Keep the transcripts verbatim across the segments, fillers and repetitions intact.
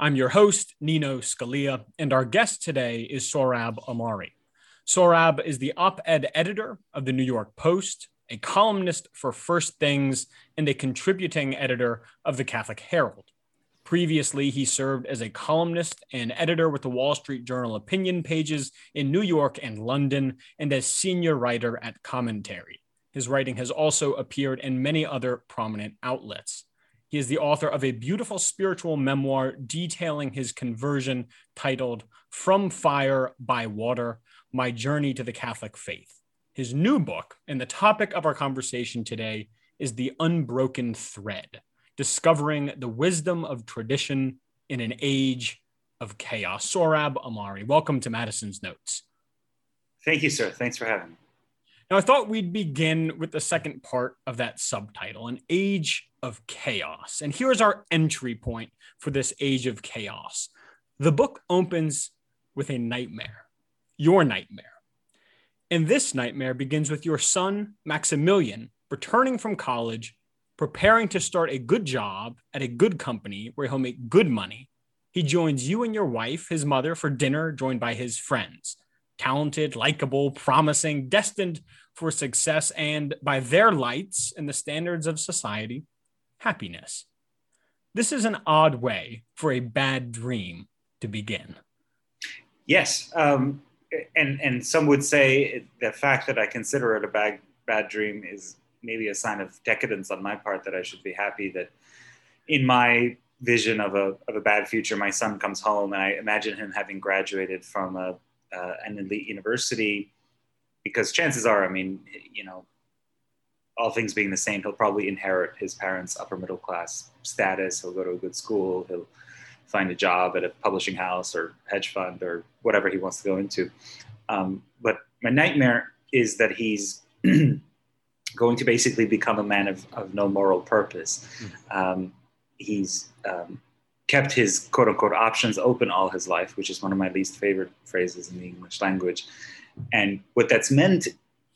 I'm your host, Nino Scalia, and our guest today is Sohrab Ahmari. Sohrab is the op-ed editor of the New York Post, a columnist for First Things, and a contributing editor of the Catholic Herald. Previously, he served as a columnist and editor with the Wall Street Journal opinion pages in New York and London, and as senior writer at Commentary. His writing has also appeared in many other prominent outlets. He is the author of a beautiful spiritual memoir detailing his conversion titled From Fire by Water, My Journey to the Catholic Faith. His new book, and the topic of our conversation today, is The Unbroken Thread: Discovering the Wisdom of Tradition in an Age of Chaos. Sohrab Ahmari, welcome to Madison's Notes. Thank you, sir. Thanks for having me. Now, I thought we'd begin with the second part of that subtitle, An Age of Chaos. And here's our entry point for this Age of Chaos. The book opens with a nightmare, your nightmare. And this nightmare begins with your son, Maximilian, returning from college, preparing to start a good job at a good company where he'll make good money. He joins you and your wife, his mother, for dinner, joined by his friends. Talented, likable, promising, destined for success, and by their lights and the standards of society, happiness. This is an odd way for a bad dream to begin. Yes, um, and and some would say the fact that I consider it a bad, bad dream is maybe a sign of decadence on my part, that I should be happy that in my vision of a of a bad future, my son comes home and I imagine him having graduated from a Uh, an elite university, because chances are, I mean, you know, all things being the same, he'll probably inherit his parents' upper middle class status. He'll go to a good school. He'll find a job at a publishing house or hedge fund or whatever he wants to go into. Um, but my nightmare is that he's going to basically become a man of, of no moral purpose. Um, he's... Um, kept his quote-unquote options open all his life, which is one of my least favorite phrases in the English language. And what that's meant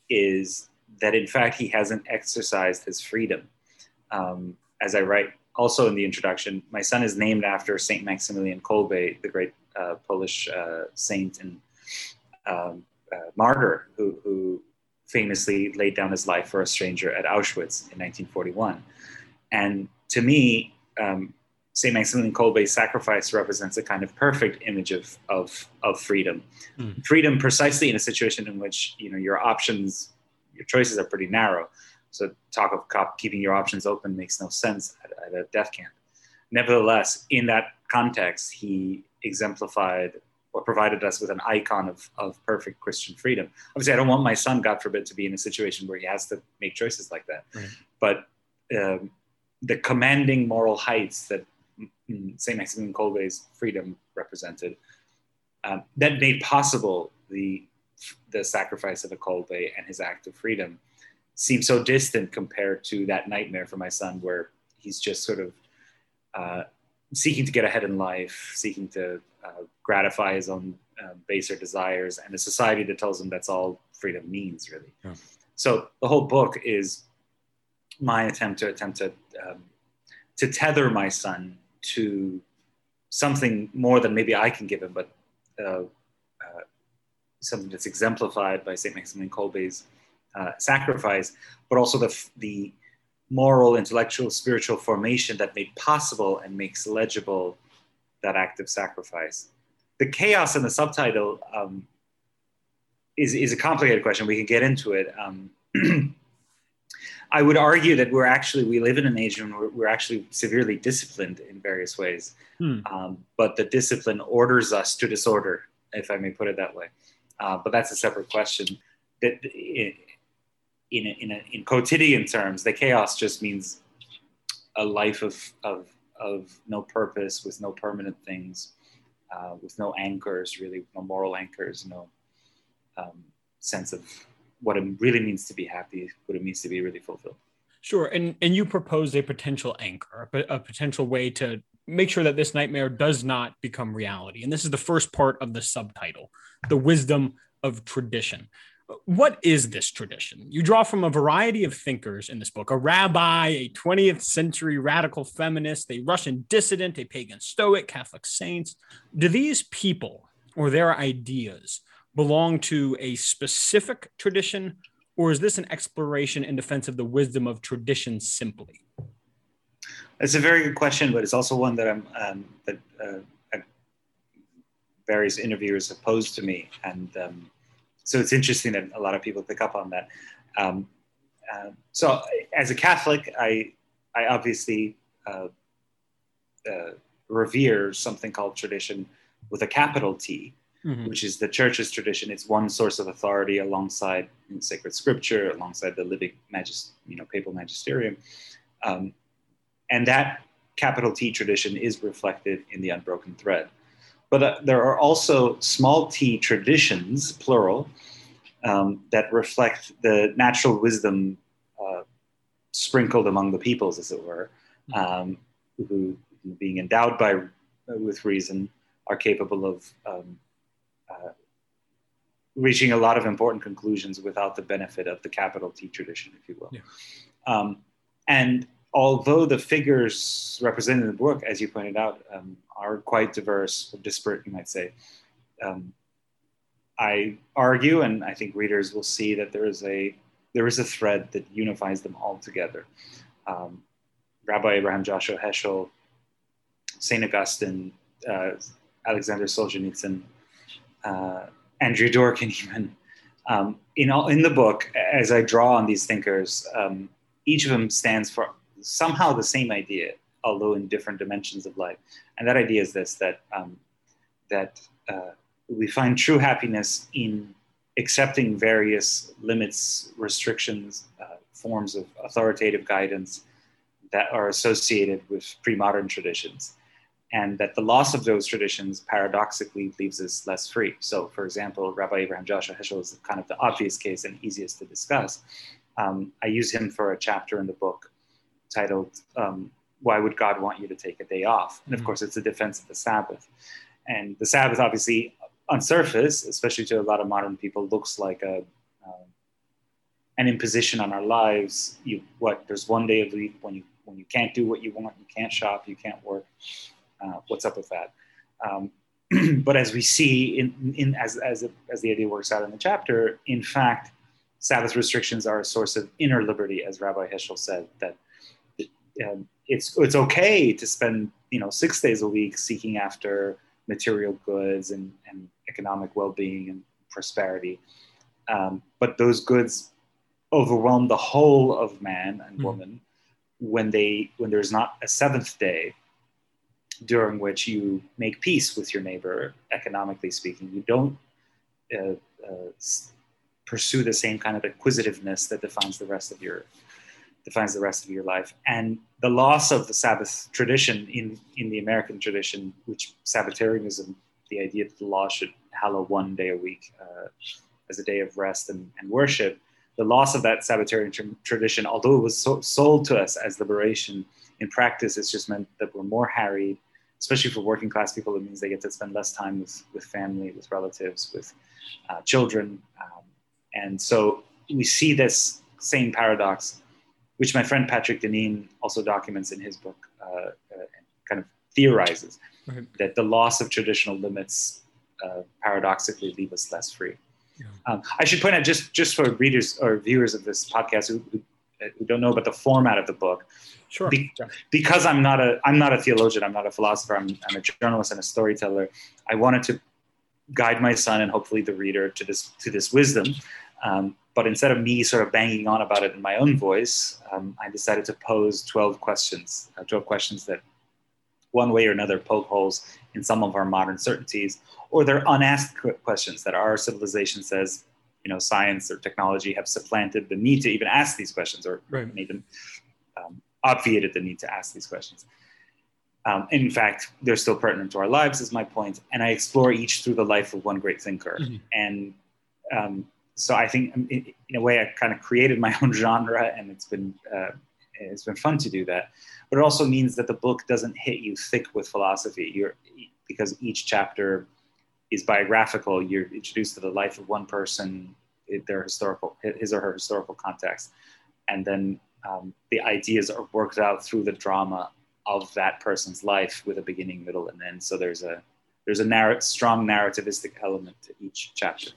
is that, in fact, he hasn't exercised his freedom. Um, as I write also in the introduction, my son is named after Saint Maximilian Kolbe, the great uh, Polish uh, saint and um, uh, martyr who, who famously laid down his life for a stranger at Auschwitz in nineteen forty-one. And to me, um, Saint Maximilian Kolbe's sacrifice represents a kind of perfect image of of, of freedom. Mm. Freedom precisely in a situation in which, you know, your options, your choices are pretty narrow. So talk of cop, keeping your options open makes no sense at, at a death camp. Nevertheless, in that context, he exemplified or provided us with an icon of, of perfect Christian freedom. Obviously, I don't want my son, God forbid, to be in a situation where he has to make choices like that. Right. But um, the commanding moral heights that Saint Maximilian Kolbe's freedom represented, um, that made possible the the sacrifice of a Kolbe and his act of freedom, seems so distant compared to that nightmare for my son, where he's just sort of uh, seeking to get ahead in life, seeking to uh, gratify his own uh, baser desires, and a society that tells him that's all freedom means, really. Yeah. So the whole book is my attempt to attempt to um, to tether my son to something more than maybe I can give him, but uh, uh, something that's exemplified by Saint Maximilian Kolbe's uh, sacrifice, but also the f- the moral, intellectual, spiritual formation that made possible and makes legible that act of sacrifice. The chaos in the subtitle um, is, is a complicated question. We can get into it. Um, I would argue that we're actually, we live in an age when we're, we're actually severely disciplined in various ways. Hmm. Um, but the discipline orders us to disorder, if I may put it that way. Uh, but that's a separate question. That in, in, a, in, a, in quotidian terms, the chaos just means a life of, of, of no purpose, with no permanent things, uh, with no anchors, really, no moral anchors, no um, sense of what it really means to be happy, what it means to be really fulfilled. Sure, and and you proposed a potential anchor, a, a potential way to make sure that this nightmare does not become reality. And this is the first part of the subtitle, The Wisdom of Tradition. What is this tradition? You draw from a variety of thinkers in this book, a rabbi, a twentieth century radical feminist, a Russian dissident, a pagan Stoic, Catholic saints. Do these people or their ideas belong to a specific tradition, or is this an exploration and defense of the wisdom of tradition simply? It's a very good question, but it's also one that I'm um, that uh, various interviewers have posed to me, and um, so it's interesting that a lot of people pick up on that. Um, uh, so, as a Catholic, I I obviously uh, uh, revere something called tradition with a capital T, mm-hmm. which is the Church's tradition. It's one source of authority alongside in sacred scripture, alongside the living magist, you know, papal magisterium. Um, And that capital T tradition is reflected in The Unbroken Thread. But uh, there are also small t traditions, plural, um, that reflect the natural wisdom uh, sprinkled among the peoples, as it were, um, who, being endowed by with reason, are capable of um, uh, reaching a lot of important conclusions without the benefit of the capital T tradition, if you will. Yeah. Um, and although the figures represented in the book, as you pointed out, um, are quite diverse, or disparate, you might say, um, I argue, and I think readers will see that there is a there is a thread that unifies them all together. Um, Rabbi Abraham Joshua Heschel, Saint Augustine, uh, Alexander Solzhenitsyn, uh, Andrew Dorkin, even um, in all in the book, as I draw on these thinkers, um, each of them stands for somehow the same idea, although in different dimensions of life. And that idea is this, that um, that uh, we find true happiness in accepting various limits, restrictions, uh, forms of authoritative guidance that are associated with pre-modern traditions. And that the loss of those traditions paradoxically leaves us less free. So for example, Rabbi Abraham Joshua Heschel is kind of the obvious case and easiest to discuss. Um, I use him for a chapter in the book titled, um, Why Would God Want You to Take a Day Off? And of course, it's a defense of the Sabbath. And the Sabbath, obviously, on surface, especially to a lot of modern people, looks like a um, an imposition on our lives. You what? There's one day of the week when you when you can't do what you want, you can't shop, you can't work. Uh, what's up with that? Um, but as we see in in as as it, as the idea works out in the chapter, in fact, Sabbath restrictions are a source of inner liberty, as Rabbi Heschel said that. Um, it's it's okay to spend, you know, six days a week seeking after material goods and, and economic well-being and prosperity. Um, but those goods overwhelm the whole of man and woman mm-hmm. when they when there's not a seventh day during which you make peace with your neighbor, economically speaking. You don't uh, uh, pursue the same kind of acquisitiveness that defines the rest of your defines the rest of your life. And the loss of the Sabbath tradition in, in the American tradition, which Sabbatarianism, the idea that the law should hallow one day a week uh, as a day of rest and, and worship, the loss of that Sabbatarian tr- tradition, although it was so, sold to us as liberation, in practice, it's just meant that we're more harried, especially for working class people. It means they get to spend less time with, with family, with relatives, with uh, children. Um, and so we see this same paradox, which my friend Patrick Deneen also documents in his book, uh, uh, kind of theorizes, right. that the loss of traditional limits uh, paradoxically leave us less free. Yeah. Um, I should point out, just, just for readers or viewers of this podcast who, who, who don't know about the format of the book, sure. Be, yeah. because I'm not a I'm not a theologian, I'm not a philosopher, I'm, I'm a journalist and a storyteller, I wanted to guide my son and hopefully the reader to this to this wisdom. Um, But instead of me sort of banging on about it in my own voice, um, I decided to pose twelve questions, uh, twelve questions that one way or another poke holes in some of our modern certainties, or they're unasked questions that our civilization says, you know, science or technology have supplanted the need to even ask these questions or right. made them um, obviated the need to ask these questions. Um, in fact, they're still pertinent to our lives, is my point. And I explore each through the life of one great thinker. Mm-hmm. And um, so I think, in, in a way, I kind of created my own genre, and it's been uh, it's been fun to do that. But it also means that the book doesn't hit you thick with philosophy, you're, because each chapter is biographical. You're introduced to the life of one person, their historical, his or her historical context, and then um, the ideas are worked out through the drama of that person's life, with a beginning, middle, and end. So there's a there's a narr- strong narrativistic element to each chapter.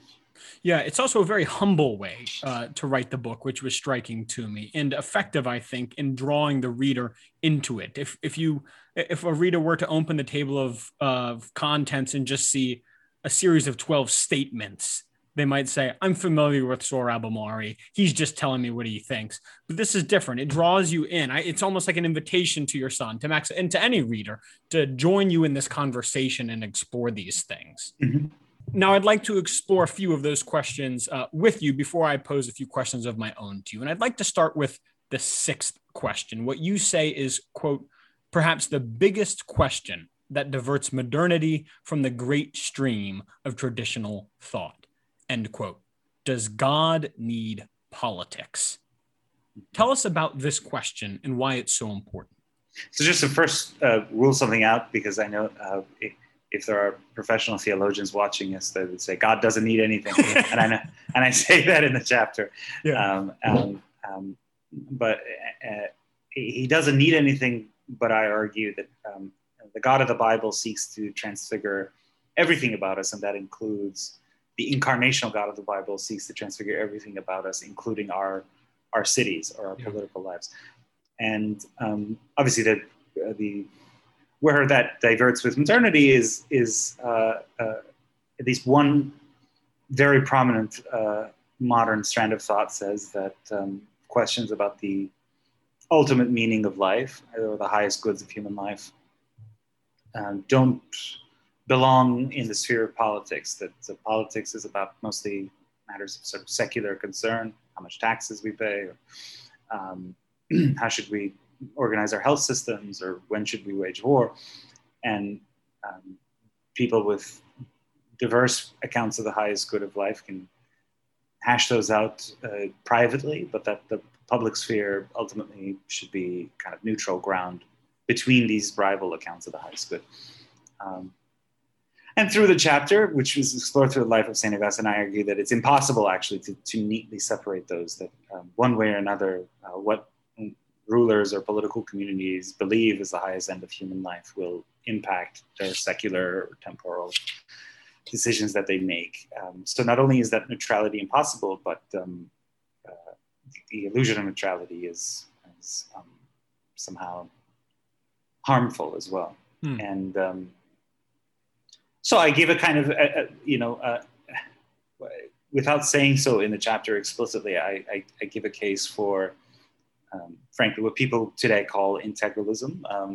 Yeah, it's also a very humble way uh, to write the book, which was striking to me, and effective, I think, in drawing the reader into it. If if you if a reader were to open the table of of contents and just see a series of twelve statements, they might say, I'm familiar with Sohrab Ahmari. He's just telling me what he thinks. But this is different. It draws you in. I, it's almost like an invitation to your son, to Max, and to any reader, to join you in this conversation and explore these things. Mm-hmm. Now, I'd like to explore a few of those questions uh, with you before I pose a few questions of my own to you. And I'd like to start with the sixth question. What you say is, quote, perhaps the biggest question that diverts modernity from the great stream of traditional thought. End quote. Does God need politics? Tell us about this question and why it's so important. So just to first uh, rule something out, because I know uh, if, if there are professional theologians watching us, they would say, God doesn't need anything. and, I know, and I say that in the chapter. Yeah. Um, um, um, but uh, he doesn't need anything, but I argue that um, the God of the Bible seeks to transfigure everything about us, and that includes the incarnational God of the Bible seeks to transfigure everything about us, including our our cities or our yeah. political lives. And um, obviously, the uh, the where that diverts with modernity is is uh, uh, at least one very prominent uh, modern strand of thought says that um, questions about the ultimate meaning of life or the highest goods of human life um, don't belong in the sphere of politics, that the politics is about mostly matters of sort of secular concern, how much taxes we pay, or, um, how should we organize our health systems, or when should we wage war? And um, people with diverse accounts of the highest good of life can hash those out uh, privately, but that the public sphere ultimately should be kind of neutral ground between these rival accounts of the highest good. Um, And through the chapter, which was explored through the life of Saint Augustine, I argue that it's impossible actually to, to neatly separate those, that um, one way or another, uh, what rulers or political communities believe is the highest end of human life will impact their secular or temporal decisions that they make. Um, so not only is that neutrality impossible, but um, uh, the illusion of neutrality is, is um, somehow harmful as well. Hmm. And um, So I give a kind of, a, a, you know, uh, without saying so in the chapter explicitly, I, I, I give a case for, um, frankly, what people today call integralism. Um,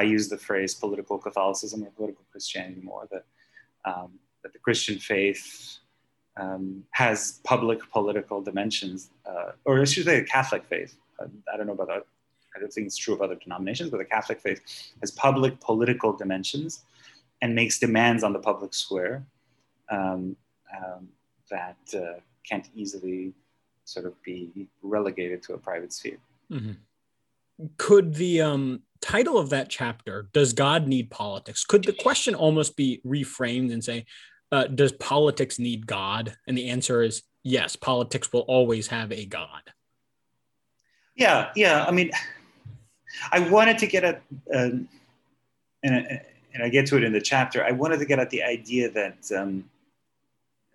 I use the phrase political Catholicism or political Christianity more, that, um, that the Christian faith um, has public political dimensions, uh, or excuse me, the Catholic faith. Uh, I don't know about that. I don't think it's true of other denominations, but the Catholic faith has public political dimensions and makes demands on the public square um, um, that uh, can't easily sort of be relegated to a private sphere. Mm-hmm. Could the um, title of that chapter, Does God Need Politics? Could the question almost be reframed and say, uh, does politics need God? And the answer is yes, politics will always have a God. Yeah, yeah. I mean, I wanted to get at, uh, an, a, and I get to it in the chapter, I wanted to get at the idea that um,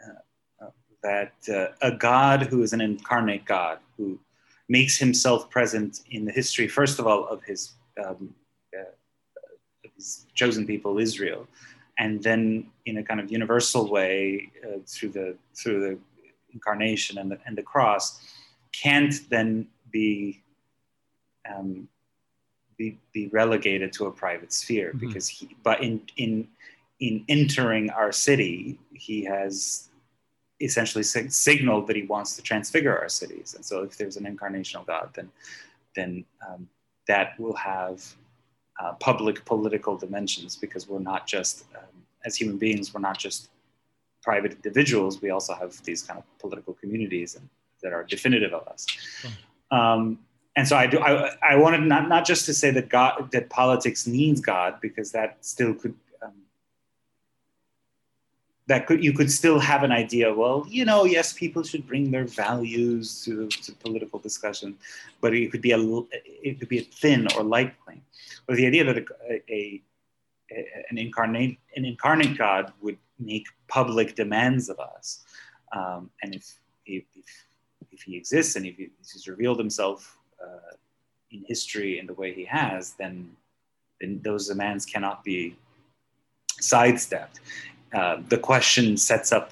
uh, that uh, a God who is an incarnate God, who makes himself present in the history, first of all, of his, um, uh, his chosen people, Israel, and then in a kind of universal way uh, through the through the incarnation and the, and the cross, can't then be... Um, Be, be relegated to a private sphere, mm-hmm. because he, but in in in entering our city, he has essentially sig- signaled that he wants to transfigure our cities. And so, if there's an incarnational God, then then um, that will have uh, public political dimensions, because we're not just, um, as human beings, we're not just private individuals. We also have these kind of political communities and, that are definitive of us. Mm. Um, and so I do. I, I wanted not, not just to say that God, that politics needs God, because that still could, um, that could, you could still have an idea, well, you know, yes, people should bring their values to, to political discussion, but it could be a, it could be a thin or light plane. But the idea that a, a, a an incarnate, an incarnate God would make public demands of us, um, and if, if, if if he exists and if he's revealed himself uh, in history in the way he has, then, then those demands cannot be sidestepped. Uh, the question sets up,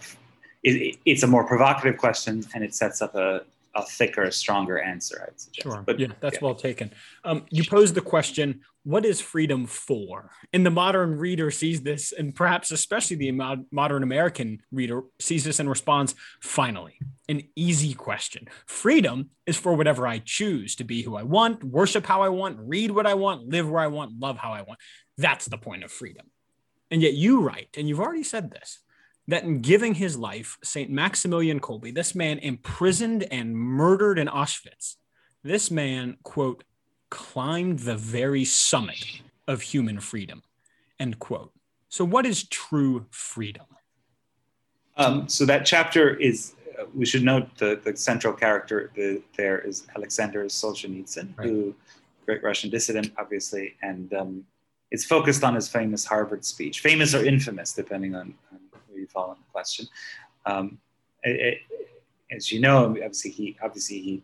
it, it's a more provocative question, and it sets up a, a thicker, stronger answer, I'd suggest. Sure, but, yeah, that's yeah. well taken. Um, you posed the question, what is freedom for? And the modern reader sees this, and perhaps especially the mod- modern American reader sees this and responds, finally, an easy question. Freedom is for whatever I choose, to be who I want, worship how I want, read what I want, live where I want, love how I want. That's the point of freedom. And yet you write, and you've already said this, that in giving his life, Saint Maximilian Kolbe, this man imprisoned and murdered in Auschwitz, this man, quote, climbed the very summit of human freedom, end quote. So what is true freedom? Um, so that chapter is, uh, we should note the, the central character the, there is Alexander Solzhenitsyn, right. who, great Russian dissident, obviously, and um, it's focused on his famous Harvard speech, famous or infamous, depending on, on you follow the question. Um, it, it, as you know, obviously he obviously he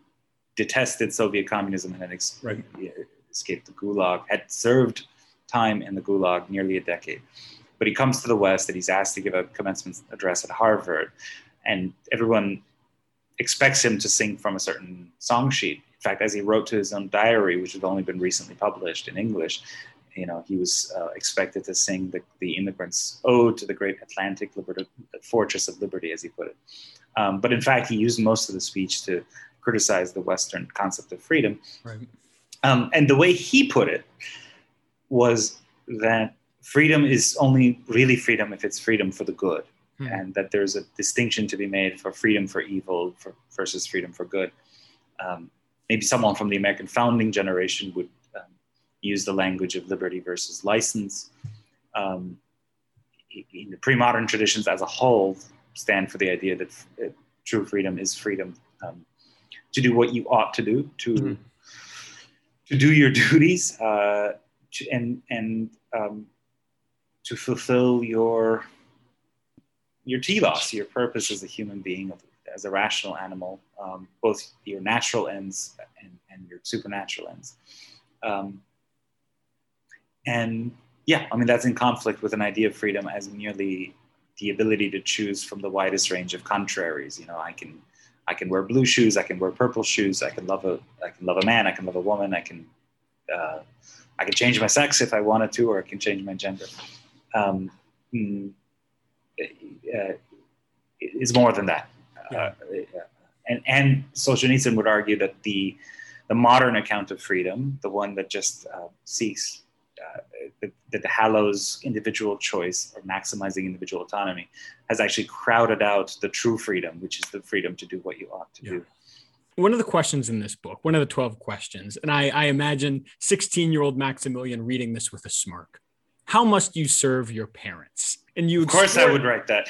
detested Soviet communism and had ex- right. escaped the Gulag, had served time in the Gulag nearly a decade. But he comes to the West and he's asked to give a commencement address at Harvard. And everyone expects him to sing from a certain song sheet. In fact, as he wrote to his own diary, which had only been recently published in English, you know, he was uh, expected to sing the, the immigrant's ode to the great Atlantic liberty, fortress of liberty, as he put it. Um, but in fact, he used most of the speech to criticize the Western concept of freedom. Right. Um, and the way he put it was that freedom is only really freedom if it's freedom for the good, hmm. and that there's a distinction to be made for freedom for evil for, versus freedom for good. Um, maybe someone from the American founding generation would use the language of liberty versus license. Um, in the pre-modern traditions as a whole stand for the idea that f- uh, true freedom is freedom um, to do what you ought to do, to mm-hmm. to do your duties, uh, to, and and um, to fulfill your your telos, your purpose as a human being, as a rational animal, um, both your natural ends and, and your supernatural ends. Um, And yeah, I mean, that's in conflict with an idea of freedom as merely the ability to choose from the widest range of contraries. You know, I can, I can wear blue shoes, I can wear purple shoes, I can love a, I can love a man, I can love a woman, I can, uh, I can change my sex if I wanted to, or I can change my gender. Um, mm, uh, it's more than that. Yeah. Uh, and and Solzhenitsyn would argue that the, the modern account of freedom, the one that just uh, seeks Uh, that, that hallows individual choice or maximizing individual autonomy, has actually crowded out the true freedom, which is the freedom to do what you ought to yeah. do. One of the questions in this book, one of the twelve questions, and I, I imagine sixteen-year-old Maximilian reading this with a smirk. How must you serve your parents? And you, of course, explore- I would write that.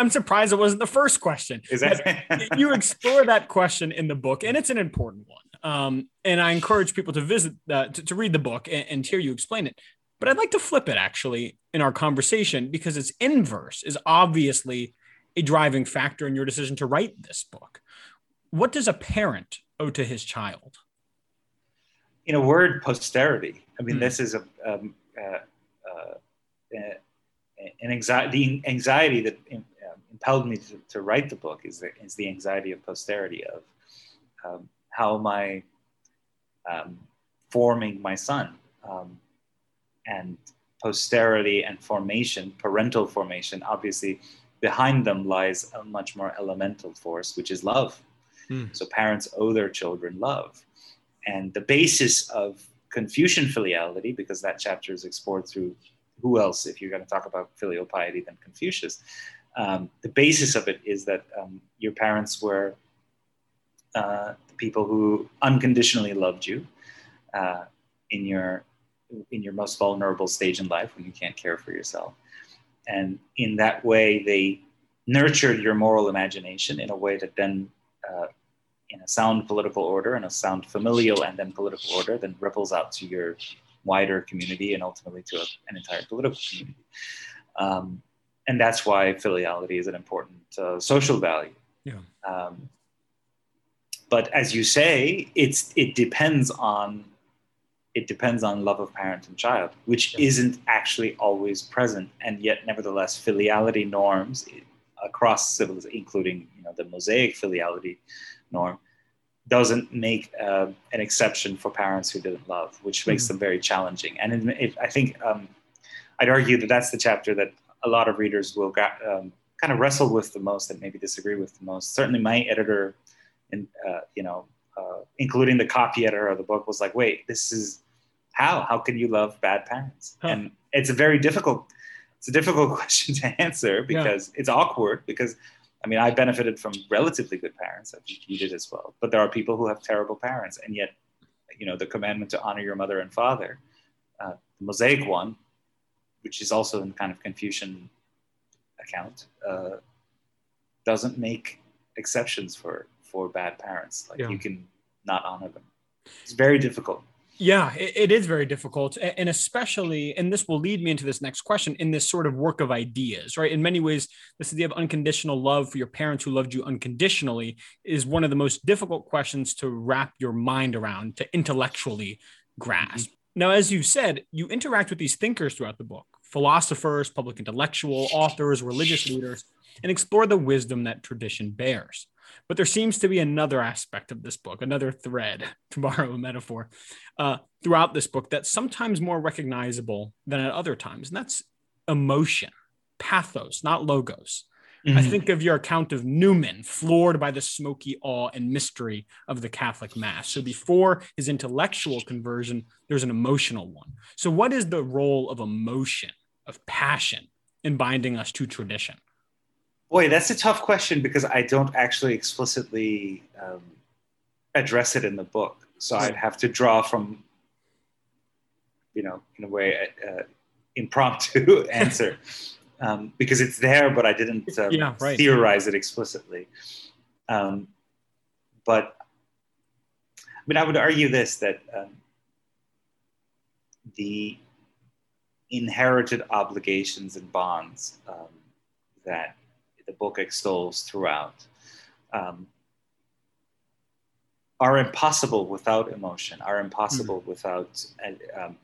I'm surprised it wasn't the first question. Is that- you explore that question in the book, and it's an important one. Um, and I encourage people to visit, uh, to, to read the book and, and hear you explain it. But I'd like to flip it actually in our conversation, because its inverse is obviously a driving factor in your decision to write this book. What does a parent owe to his child? In a word, posterity. I mean, mm-hmm. this is a, um, uh, uh, an anxiety, the anxiety that in, uh, impelled me to, to write the book is the, is the anxiety of posterity, of, um, how am I um, forming my son? Um, and posterity and formation, parental formation, obviously behind them lies a much more elemental force, which is love. Mm. So parents owe their children love. and the basis of Confucian filiality, because that chapter is explored through who else, if you're going to talk about filial piety, than Confucius. Um, the basis of it is that um, your parents were uh, the people who unconditionally loved you uh, in your in your most vulnerable stage in life, when you can't care for yourself. And in that way, they nurtured your moral imagination in a way that then, uh, in a sound political order, in a sound familial and then political order, then ripples out to your wider community and ultimately to a, an entire political community. Um, and that's why filiality is an important uh, social value. Yeah. Um, but as you say, it's it depends on It depends on love of parent and child, which isn't actually always present. And yet, nevertheless, filiality norms across civilization, including you know, the Mosaic filiality norm, doesn't make uh, an exception for parents who didn't love, which makes mm-hmm. them very challenging. And in, it, I think um, I'd argue that that's the chapter that a lot of readers will got, um, kind of wrestle with the most and maybe disagree with the most. Certainly my editor, in, uh, you know, uh, including the copy editor of the book, was like, wait, this is... How? How can you love bad parents? Huh. And it's a very difficult, it's a difficult question to answer because yeah. it's awkward because, I mean, I benefited from relatively good parents. I think you did as well. But there are people who have terrible parents. And yet, you know, the commandment to honor your mother and father, uh, the Mosaic one, which is also in kind of Confucian account, uh, doesn't make exceptions for, for bad parents. Like yeah. you can not honor them. It's very difficult. Yeah, it is very difficult. And especially, and this will lead me into this next question, in this sort of work of ideas, right? In many ways, this idea of unconditional love for your parents who loved you unconditionally is one of the most difficult questions to wrap your mind around, to intellectually grasp. Mm-hmm. Now, as you said, you interact with these thinkers throughout the book, philosophers, public intellectual, authors, religious leaders, and explore the wisdom that tradition bears. But there seems to be another aspect of this book, another thread, to borrow a metaphor, uh, throughout this book that's sometimes more recognizable than at other times. And that's emotion, pathos, not logos. Mm-hmm. I think of your account of Newman, floored by the smoky awe and mystery of the Catholic Mass. So before his intellectual conversion, there's an emotional one. So what is the role of emotion, of passion, in binding us to tradition? Boy, that's a tough question because I don't actually explicitly um, address it in the book. So I'd have to draw from, you know, in a way, uh, impromptu answer um, because it's there, but I didn't um, yeah, right. theorize it explicitly. Um, but I mean, I would argue this, that um, the inherited obligations and bonds um, that the book extols throughout, um, are impossible without emotion, are impossible mm-hmm. without, uh, um,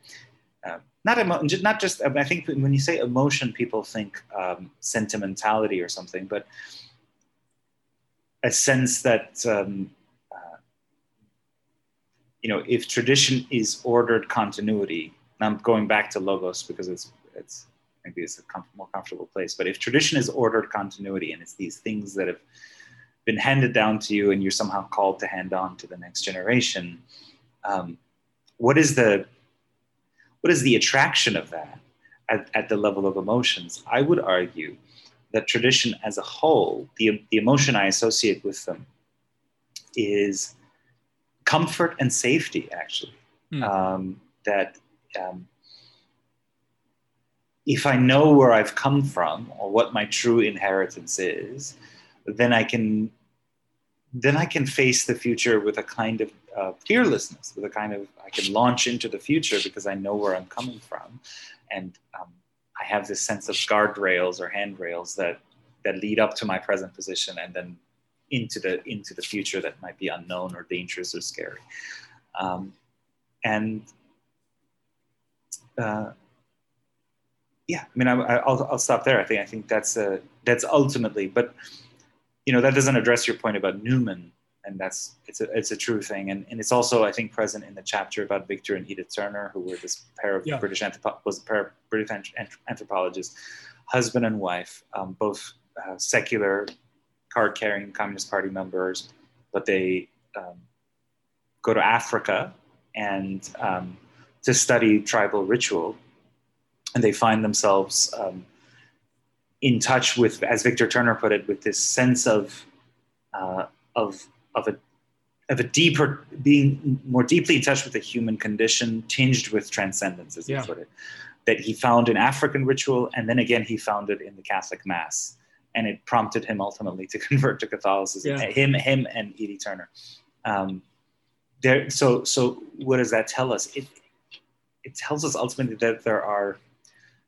uh, not emo- not just, I, mean, I think when you say emotion, people think um, sentimentality or something, but a sense that, um, uh, you know, if tradition is ordered continuity, and I'm going back to logos because it's it's, maybe it's a com- more comfortable place, but if tradition is ordered continuity and it's these things that have been handed down to you and you're somehow called to hand on to the next generation, um, what is the what is the attraction of that at, at the level of emotions? I would argue that tradition as a whole, the, the emotion I associate with them is comfort and safety, actually. Mm. Um, that... Um, If I know where I've come from or what my true inheritance is, then I can then I can face the future with a kind of uh, fearlessness, with a kind of, I can launch into the future because I know where I'm coming from. And um, I have this sense of guardrails or handrails that, that lead up to my present position and then into the into the future that might be unknown or dangerous or scary. Um, and... Uh, Yeah, I mean, I, I'll I'll stop there. I think I think that's uh, that's ultimately, but you know, that doesn't address your point about Newman, and that's it's a it's a true thing, and and it's also I think present in the chapter about Victor and Edith Turner, who were this pair of yeah. British anthropo- was a pair of British anthropologists, husband and wife, um, both uh, secular, card-carrying Communist Party members, but they um, go to Africa and um, to study tribal ritual. And they find themselves um, in touch with, as Victor Turner put it, with this sense of uh, of of a of a deeper, being more deeply in touch with the human condition, tinged with transcendence, as yeah. he put it, that he found in African ritual, and then again he found it in the Catholic Mass, and it prompted him ultimately to convert to Catholicism. Yeah. Him, him, and Edith Turner. Um, there. So, so what does that tell us? It it tells us ultimately that there are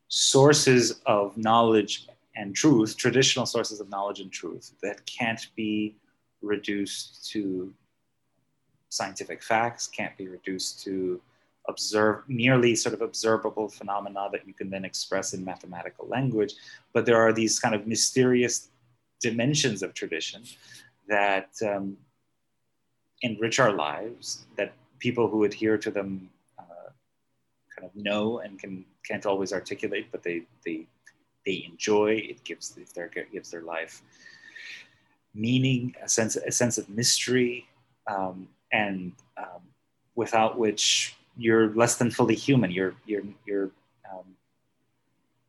sources of knowledge and truth, traditional sources of knowledge and truth, that can't be reduced to scientific facts, can't be reduced to observe merely sort of observable phenomena that you can then express in mathematical language. But there are these kind of mysterious dimensions of tradition that um, enrich our lives, that people who adhere to them uh, kind of know and can can't always articulate, but they they they enjoy. It gives their gives their life meaning, a sense a sense of mystery. Um, and um, without which you're less than fully human. You're, you're, you're. Um,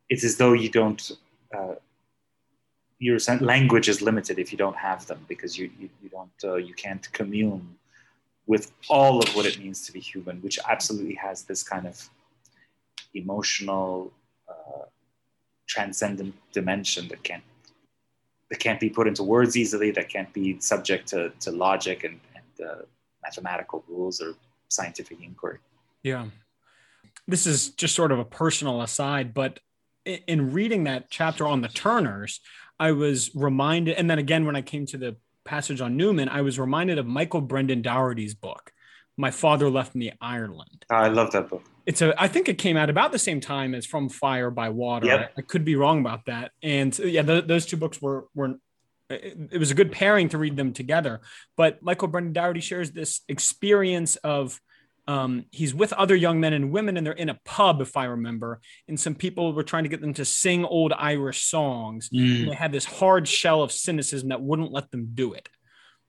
it's as though you don't. Uh, your language is limited if you don't have them, because you you, you don't uh, you can't commune with all of what it means to be human, which absolutely has this kind of emotional, uh, transcendent dimension that can't that can't be put into words easily. That can't be subject to to logic and. The mathematical rules or scientific inquiry. Yeah. This is just sort of a personal aside, but in reading that chapter on the Turners, I was reminded, and then again, when I came to the passage on Newman, I was reminded of Michael Brendan Dougherty's book, My Father Left Me Ireland. Oh, I love that book. It's a, I think it came out about the same time as From Fire by Water. Yep. I, I could be wrong about that. And yeah, th- those two books were, were, it was a good pairing to read them together. But Michael Brendan Dougherty shares this experience of um, he's with other young men and women, and they're in a pub, if I remember, and some people were trying to get them to sing old Irish songs. Mm. And they had this hard shell of cynicism that wouldn't let them do it.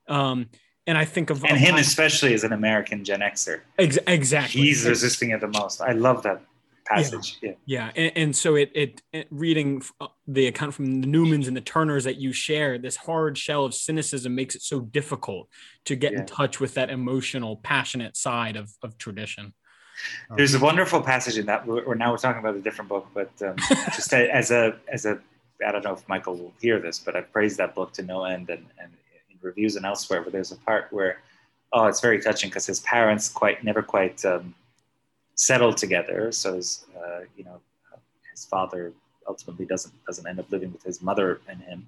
Um, and I think of... And him my, especially as an American Gen Xer. Ex- exactly. He's resisting it the most. I love that passage. Yeah. Yeah. yeah. And, and so it, it, it reading the account from the Newmans and the Turners that you share, this hard shell of cynicism makes it so difficult to get yeah. in touch with that emotional, passionate side of, of tradition. There's um, a wonderful passage in that. We're, we're now we're talking about a different book, but um, just as a, as a, I don't know if Michael will hear this, but I praised that book to no end, and, and in reviews and elsewhere, but there's a part where, oh, it's very touching because his parents quite, never quite, um, settled together, so his, uh, you know, his father ultimately doesn't doesn't end up living with his mother and him,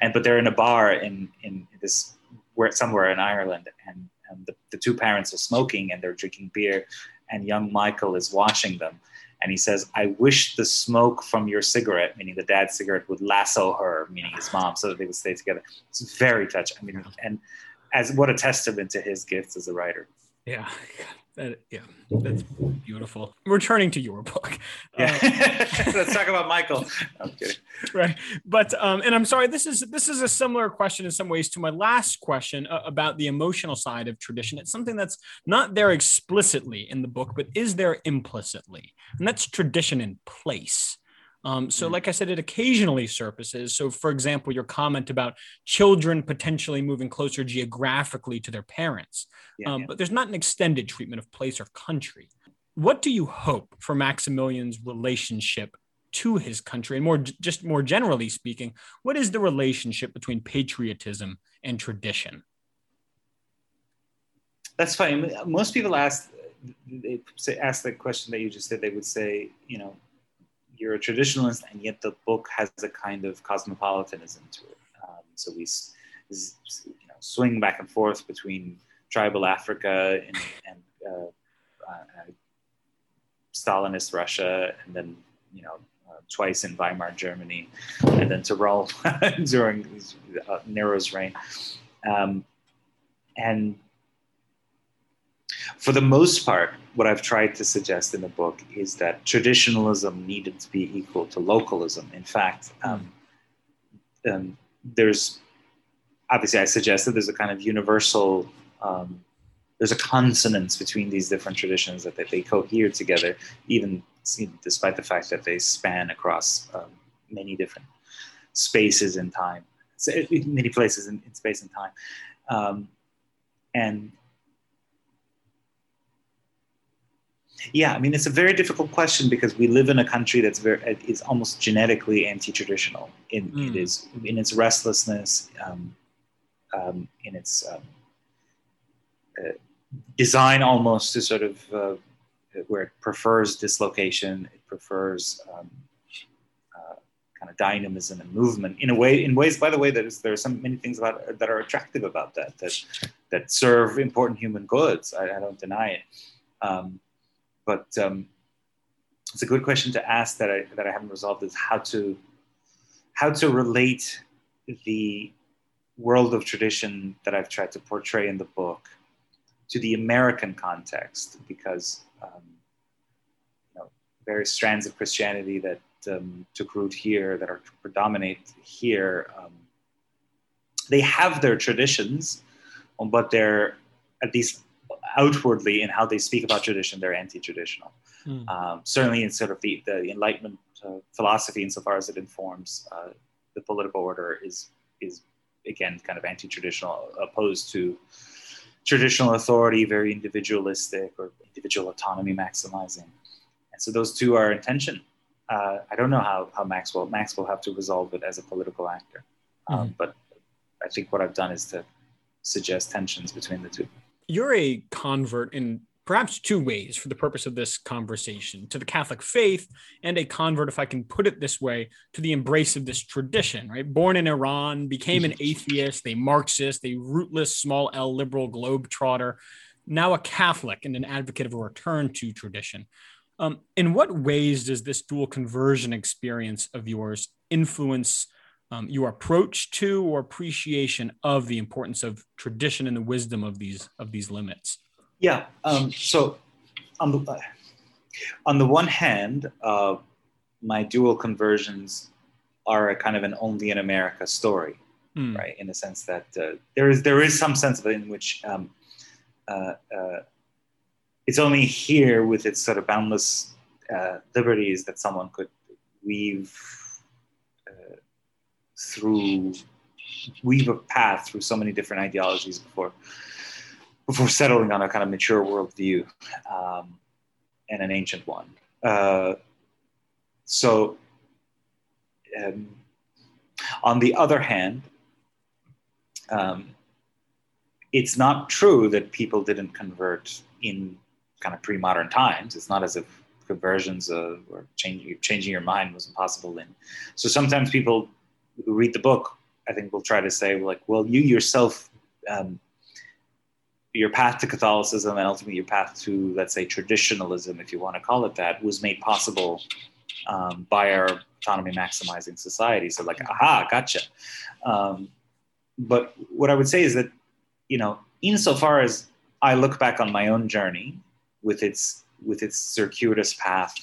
and but they're in a bar in in this where somewhere in Ireland, and, and the, the two parents are smoking and they're drinking beer, and young Michael is watching them, and he says, "I wish the smoke from your cigarette," meaning the dad's cigarette, "would lasso her," meaning his mom, so that they would stay together. It's very touching. I mean, and as what a testament to his gifts as a writer. Yeah. That, yeah, that's beautiful. Returning to your book. Yeah. Uh, Let's talk about Michael. I'm kidding. Right. But, um, and I'm sorry, this is, this is a similar question in some ways to my last question uh, about the emotional side of tradition. It's something that's not there explicitly in the book, but is there implicitly, and that's tradition in place. Um, so like I said, it occasionally surfaces. So for example, your comment about children potentially moving closer geographically to their parents, yeah, um, yeah. but there's not an extended treatment of place or country. What do you hope for Maximilian's relationship to his country? And more, just more generally speaking, what is the relationship between patriotism and tradition? That's funny. Most people ask, they ask the question that you just said, they would say, you know, you're a traditionalist, and yet the book has a kind of cosmopolitanism to it. Um, so we you know, swing back and forth between tribal Africa and, and uh, uh, Stalinist Russia, and then you know uh, twice in Weimar Germany, and then to Rome during uh, Nero's reign. Um, and for the most part, what I've tried to suggest in the book is that traditionalism needed to be equal to localism. In fact, um, um, there's, obviously I suggested there's a kind of universal um, there's a consonance between these different traditions, that, that they cohere together, even despite the fact that they span across um, many different spaces and time, so many places in, in space and time. Um, and yeah, I mean, it's a very difficult question because we live in a country that's very, is almost genetically anti-traditional. In, mm. It is in its restlessness, um, um, in its um, uh, design almost to sort of, uh, where it prefers dislocation, it prefers um, uh, kind of dynamism and movement in a way, in ways, by the way, that is, there are so many things about that are attractive about that, that, that serve important human goods. I, I don't deny it. Um, But um, it's a good question to ask that I that I haven't resolved, is how to how to relate the world of tradition that I've tried to portray in the book to the American context, because um, you know, various strands of Christianity that um, took root here, that are predominate here, um, they have their traditions, but they're at least outwardly in how they speak about tradition, they're anti-traditional. Mm. Um, certainly in sort of the, the Enlightenment uh, philosophy, insofar as it informs uh, the political order, is, is again, kind of anti-traditional, opposed to traditional authority, very individualistic or individual autonomy maximizing. And so those two are in tension. Uh, I don't know how, how Max will, Max will have to resolve it as a political actor. Um, mm. But I think what I've done is to suggest tensions between the two. You're a convert in perhaps two ways for the purpose of this conversation, to the Catholic faith, and a convert, if I can put it this way, to the embrace of this tradition, right? Born in Iran, became an atheist, a Marxist, a rootless small L liberal globetrotter, now a Catholic and an advocate of a return to tradition. Um, in what ways does this dual conversion experience of yours influence Um, your approach to or appreciation of the importance of tradition and the wisdom of these of these limits? Yeah. Um, so on the, on the one hand, uh, my dual conversions are a kind of an only in America story, mm. right? In the sense that uh, there is there is some sense of it in which um, uh, uh, it's only here with its sort of boundless uh, liberties that someone could weave uh, through, weave a path through so many different ideologies before before settling on a kind of mature worldview um, and an ancient one. Uh, so um, on the other hand, um, it's not true that people didn't convert in kind of pre-modern times. It's not as if conversions of, or changing, changing your mind was impossible then. So sometimes people who read the book, I think, will try to say, like, well, you yourself, um, your path to Catholicism and ultimately your path to, let's say, traditionalism, if you want to call it that, was made possible um, by our autonomy-maximizing society. So, like, aha, gotcha. Um, but what I would say is that, you know, insofar as I look back on my own journey with its with its circuitous path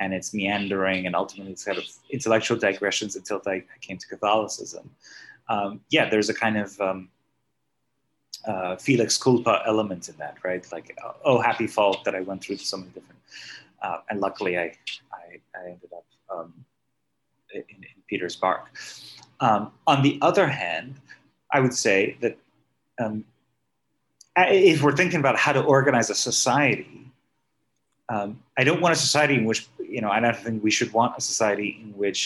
and its meandering and ultimately it's kind of intellectual digressions until I came to Catholicism. Um, yeah, there's a kind of um, uh, Felix culpa element in that, right? Like, oh, happy fault that I went through so many different, uh, and luckily I, I, I ended up um, in, in Peter's bark. Um, on the other hand, I would say that um, if we're thinking about how to organize a society, Um, I don't want a society in which, you know, I don't think we should want a society in which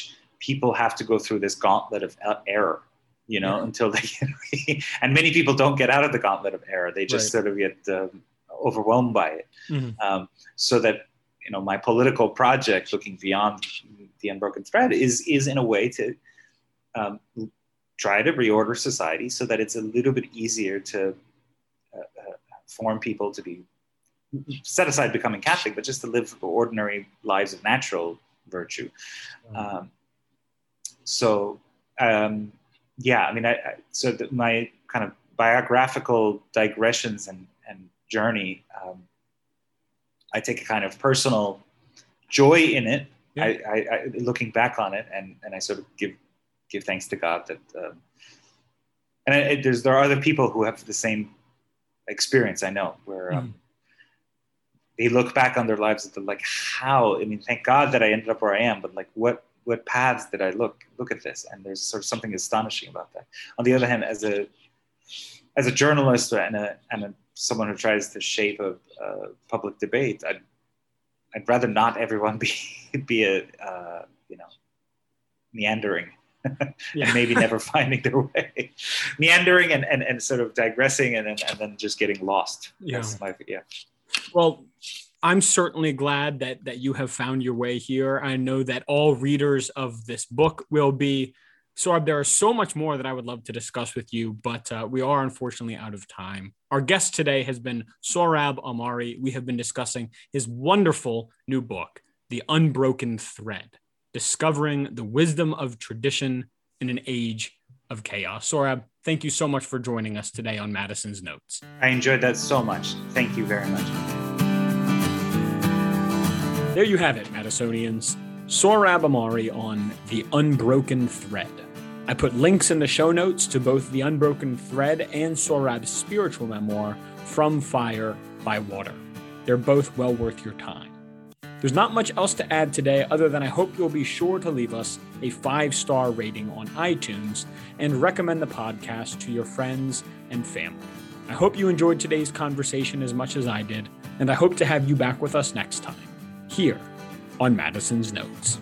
people have to go through this gauntlet of error, you know, yeah. until they, and many people don't get out of the gauntlet of error. They just right. sort of get um, overwhelmed by it. Mm-hmm. Um, so that, you know, my political project looking beyond the unbroken thread is, is in a way to um, try to reorder society so that it's a little bit easier to uh, uh, form people to be, set aside becoming Catholic, but just to live ordinary lives of natural virtue. Mm. Um, so, um, yeah, I mean, I, I so the, my kind of biographical digressions and, and journey, um, I take a kind of personal joy in it, yeah. I, I, I, looking back on it, and, and I sort of give give thanks to God that, um, and I, there's there are other people who have the same experience, I know, where um, mm. they look back on their lives and they're like, how? I mean, thank God that I ended up where I am, but like, what what paths did I look look at this? And there's sort of something astonishing about that. On the other hand, as a as a journalist and a and a, someone who tries to shape a, a public debate, I'd I'd rather not everyone be be a uh, you know meandering. Yeah. And maybe never finding their way, meandering and, and, and sort of digressing and, and, and then just getting lost. Yeah. My, yeah. Well, I'm certainly glad that that you have found your way here. I know that all readers of this book will be. Sohrab, there is so much more that I would love to discuss with you, but uh, we are unfortunately out of time. Our guest today has been Sohrab Ahmari. We have been discussing his wonderful new book, The Unbroken Thread: Discovering the Wisdom of Tradition in an Age of Chaos. Sohrab, thank you so much for joining us today on Madison's Notes. I enjoyed that so much. Thank you very much. There you have it, Madisonians. Sohrab Ahmari on The Unbroken Thread. I put links in the show notes to both The Unbroken Thread and Sohrab's spiritual memoir, From Fire by Water. They're both well worth your time. There's not much else to add today other than I hope you'll be sure to leave us a five-star rating on iTunes and recommend the podcast to your friends and family. I hope you enjoyed today's conversation as much as I did, and I hope to have you back with us next time, here on Madison's Notes.